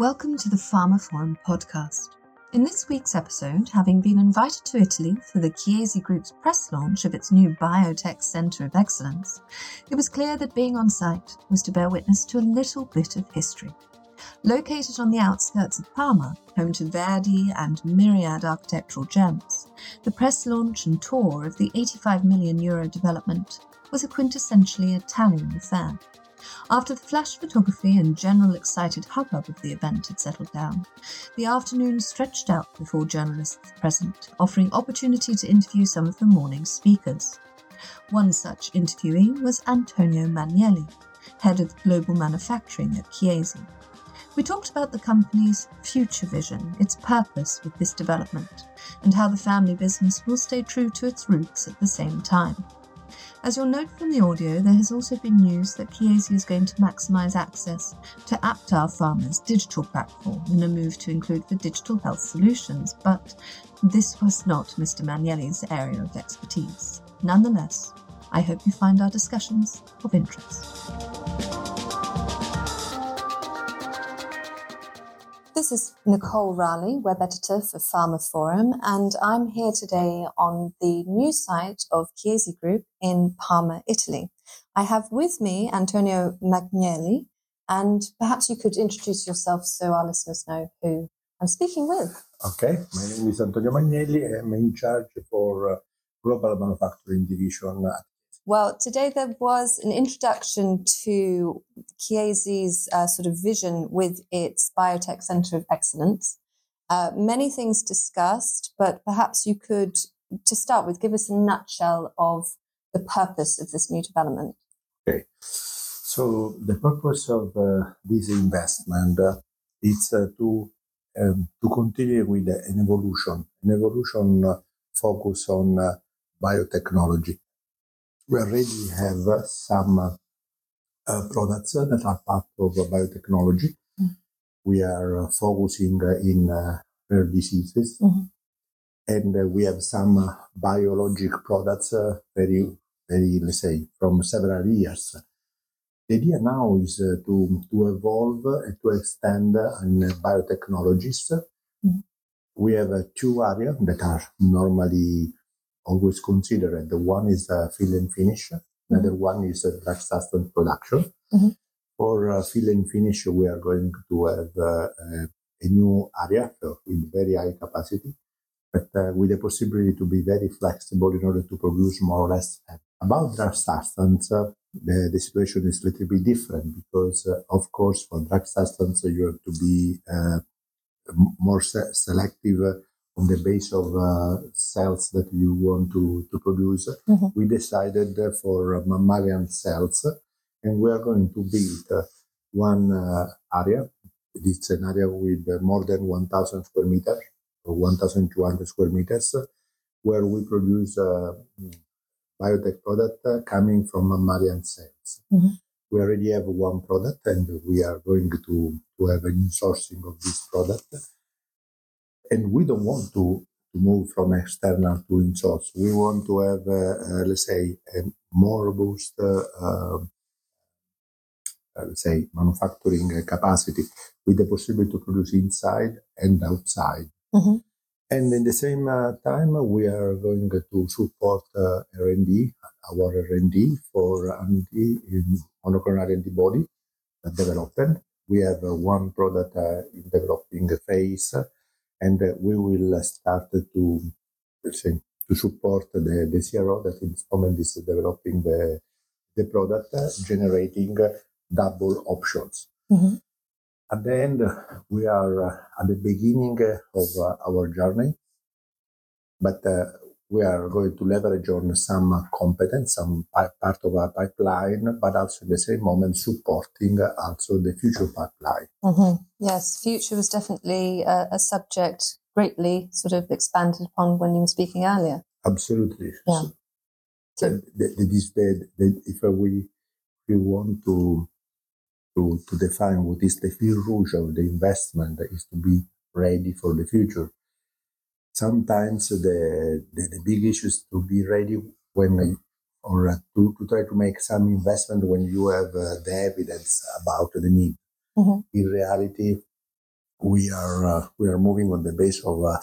Welcome to the Pharmaphorum podcast. In this week's episode, having been invited to Italy for the Chiesi Group's press launch of its new Biotech Centre of Excellence, it was clear that being on site was to bear witness to a little bit of history. Located on the outskirts of Parma, home to Verdi and myriad architectural gems, the press launch and tour of the €85 million development was a quintessentially Italian affair. After the flash photography and general excited hubbub of the event had settled down, the afternoon stretched out before journalists present, offering opportunity to interview some of the morning's speakers. One such interviewee was Antonio Magnelli, head of global manufacturing at Chiesi. We talked about the company's future vision, its purpose with this development, and how the family business will stay true to its roots at the same time. As you'll note from the audio, there has also been news that Chiesi is going to maximise access to Aptar Pharma's digital platform in a move to include the digital health solutions, but this was not Mr. Magnelli's area of expertise. Nonetheless, I hope you find our discussions of interest. This is Nicole Raleigh, web editor for Pharmaphorum, and I'm here today on the new site of Chiesi Group in Parma, Italy. I have with me Antonio Magnelli, and perhaps you could introduce yourself so our listeners know who I'm speaking with. Okay, my name is Antonio Magnelli, and I'm in charge for Global Manufacturing Division. Well, today there was an introduction to Chiesi's sort of vision with its Biotech Centre of Excellence. Many things discussed, but perhaps you could, to start with, give us a nutshell of the purpose of this new development. Okay. So the purpose of this investment is to continue with an evolution focus on biotechnology. We already have some products that are part of biotechnology. Mm-hmm. We are focusing in rare diseases. Mm-hmm. And we have some biologic products, very, very, let's say, from several years. The idea now is to evolve and to extend on biotechnologies. Mm-hmm. We have two areas that are normally always considered. The one is fill and finish. Mm-hmm. Another one is drug substance production. Mm-hmm. For fill and finish, we are going to have a new area with very high capacity, but with the possibility to be very flexible in order to produce more or less. About drug substance, the situation is a little bit different because, of course, for drug substance, you have to be more selective on the base of cells that you want to produce. Mm-hmm. We decided for mammalian cells, and we are going to build one area. It's an area with more than 1,000 square meters, or 1,200 square meters, where we produce biotech product coming from mammalian cells. Mm-hmm. We already have one product, and we are going to have an insourcing of this product. And we don't want to move from external to in-source. We want to have, let's say, a more robust, let's say, manufacturing capacity with the possibility to produce inside and outside. Mm-hmm. And in the same time, we are going to support our R&D for monoclonal antibody development. We have one product in developing phase. And we will start to support the CRO that in this moment is developing the product, generating double options. Mm-hmm. At the end, we are at the beginning of our journey, but we are going to leverage on some competence, some part of our pipeline, but also at the same moment supporting also the future pipeline. Mm-hmm. Yes, future was definitely a subject greatly sort of expanded upon when you were speaking earlier. Absolutely. Yeah. So if we want to define what is the fil rouge of the investment, is to be ready for the future. Sometimes the big issue is to be ready to try to make some investment when you have the evidence about the need. Mm-hmm. In reality, we are moving on the base of a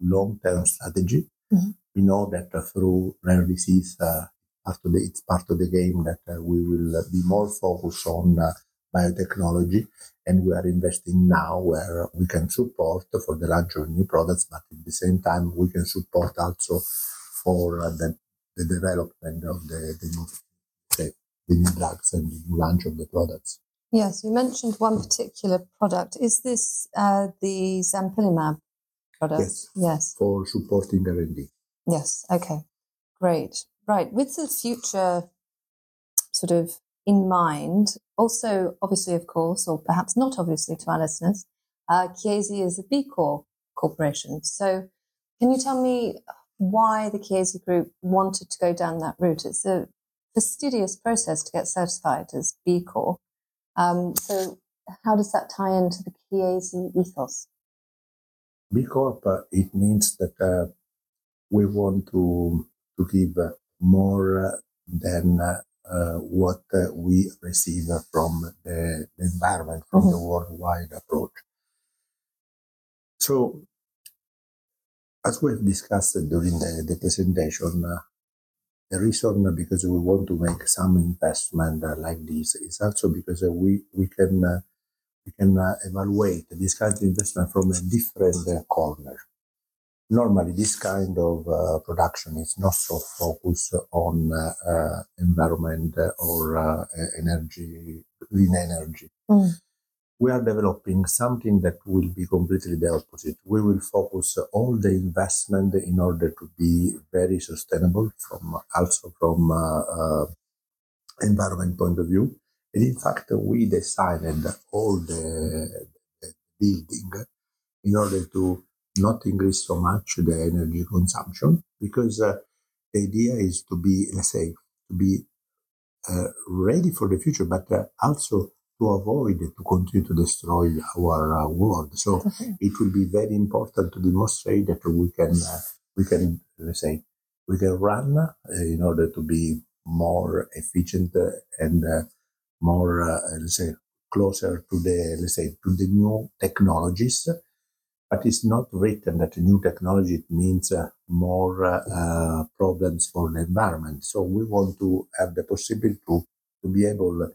long-term strategy. Mm-hmm. We know that through rare disease, it's part of the game that we will be more focused on biotechnology, and we are investing now where we can support for the launch of new products, but at the same time we can support also for the development of the new drugs and the launch of the products. Yes, you mentioned one particular product. Is this the Zampilimab product? Yes. For supporting R&D. Yes, okay, great. Right, with the future sort of in mind, also obviously, of course, or perhaps not obviously to our listeners, Chiesi is a B Corp corporation. So can you tell me why the Chiesi Group wanted to go down that route? It's a fastidious process to get certified as B Corp. So how does that tie into the Chiesi ethos? B Corp, it means that we want to give more than what we receive from the environment, from the worldwide approach. So, as we've discussed during the presentation, the reason because we want to make some investment like this is also because we can evaluate this kind of investment from a different corner. Normally, this kind of production is not so focused on environment or energy, green energy. Mm. We are developing something that will be completely the opposite. We will focus all the investment in order to be very sustainable from environment point of view. And in fact, we designed all the building in order to not increase so much the energy consumption, because the idea is to be, let's say, to be ready for the future, but also to avoid to continue to destroy our world. So it will be very important to demonstrate that we can, let's say, we can run in order to be more efficient and more, let's say, closer to the, let's say, to the new technologies. But it's not written that new technology means more problems for the environment. So we want to have the possibility to be able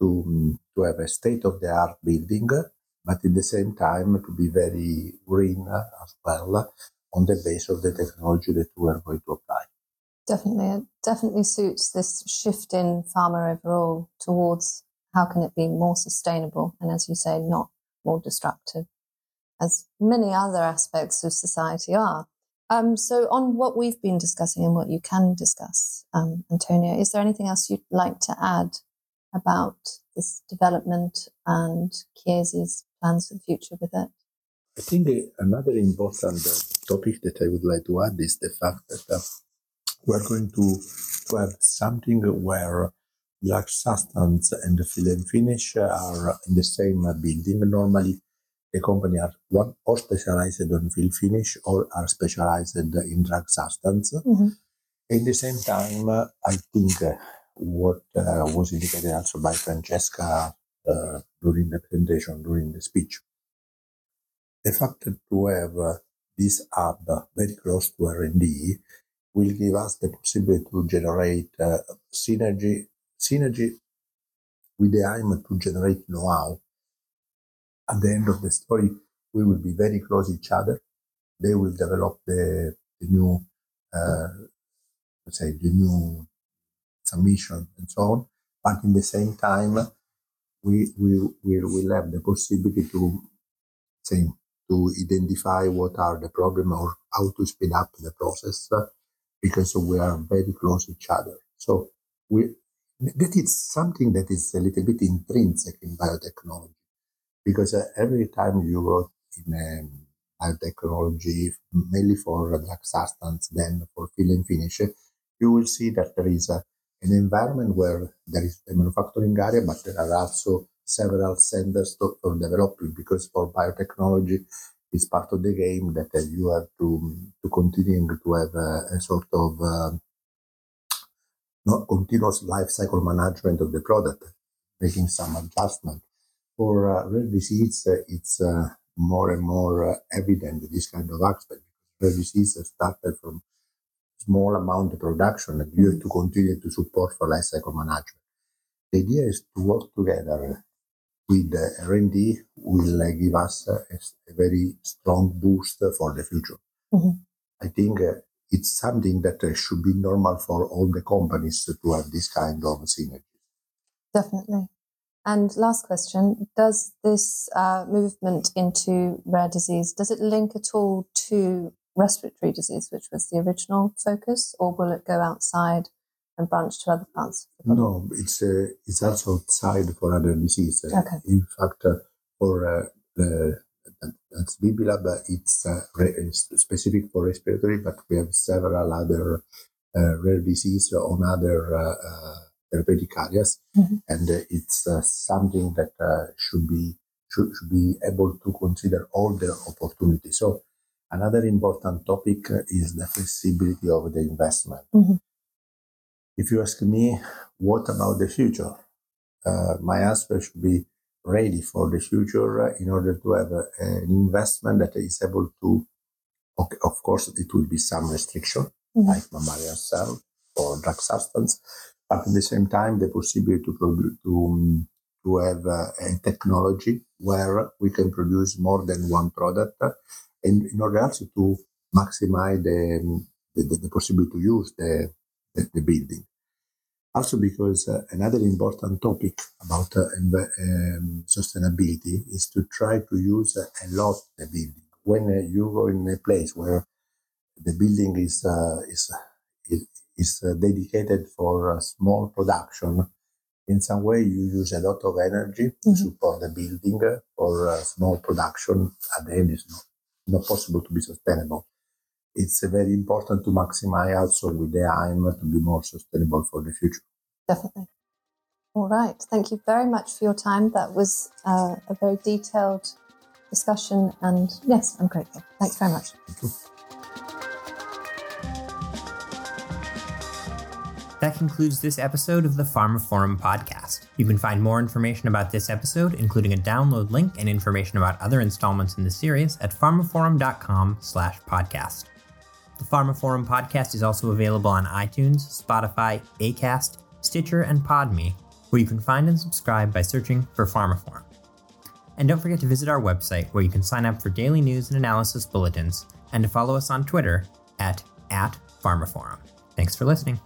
to have a state-of-the-art building, but at the same time to be very green as well on the base of the technology that we are going to apply. Definitely. It definitely suits this shift in pharma overall towards how can it be more sustainable and, as you say, not more destructive, as many other aspects of society are. So on what we've been discussing and what you can discuss, Antonio, is there anything else you'd like to add about this development and Chiesi's plans for the future with it? I think another important topic that I would like to add is the fact that we're going to have something where drug substance and the fill and finish are in the same building. Normally, the company are one or specialized on fill finish or are specialized in drug substance. Mm-hmm. At the same time, I think what was indicated also by Francesca during the presentation, during the speech, the fact that we have this hub very close to R&D will give us the possibility to generate synergy with the aim to generate know-how. At the end of the story, we will be very close to each other. They will develop the new, let's say, the new submission and so on. But in the same time, we will have the possibility to identify what are the problems or how to speed up the process, because we are very close to each other. So that is something that is a little bit intrinsic in biotechnology. Because every time you work in biotechnology, mainly for drug substance, then for fill and finish, you will see that there is an environment where there is a manufacturing area, but there are also several centers for developing, because for biotechnology, it's part of the game that you have to continue to have a sort of continuous life cycle management of the product, making some adjustment. for rare disease, it's more and more evident this kind of aspect. Rare disease started from small amount of production, and you have to continue to support for life cycle management. The idea is to work together with R&D, will give us a very strong boost for the future. Mm-hmm. I think it's something that should be normal for all the companies to have this kind of synergy. Definitely. And last question, does this movement into rare disease, does it link at all to respiratory disease, which was the original focus, or will it go outside and branch to other parts? No, it's also outside for other diseases. Okay. In fact, for Zampilimab, it's specific for respiratory, but we have several other rare diseases on other therapeutic areas, mm-hmm. and it's something that should be able to consider all the opportunities. So another important topic is the flexibility of the investment. Mm-hmm. If you ask me, what about the future? My answer should be ready for the future in order to have an investment that is able to, okay, of course, it will be some restriction, mm-hmm. like mammalian cell or drug substance, but at the same time, the possibility to have a technology where we can produce more than one product, and in order also to maximize the possibility to use the building. Also because another important topic about sustainability is to try to use a lot the building. When you go in a place where the building is dedicated for small production, in some way you use a lot of energy mm-hmm. to support the building for small production. At the end, it's not possible to be sustainable. It's very important to maximize also with the aim to be more sustainable for the future. Definitely. All right. Thank you very much for your time. That was a very detailed discussion. And yes, I'm grateful. Thanks very much. Thank you. That concludes this episode of the Pharmaphorum podcast. You can find more information about this episode, including a download link and information about other installments in the series at pharmaphorum.com/podcast. The Pharmaphorum podcast is also available on iTunes, Spotify, Acast, Stitcher, and Podme, where you can find and subscribe by searching for Pharmaphorum. And don't forget to visit our website, where you can sign up for daily news and analysis bulletins, and to follow us on Twitter at @Pharmaphorum. Thanks for listening.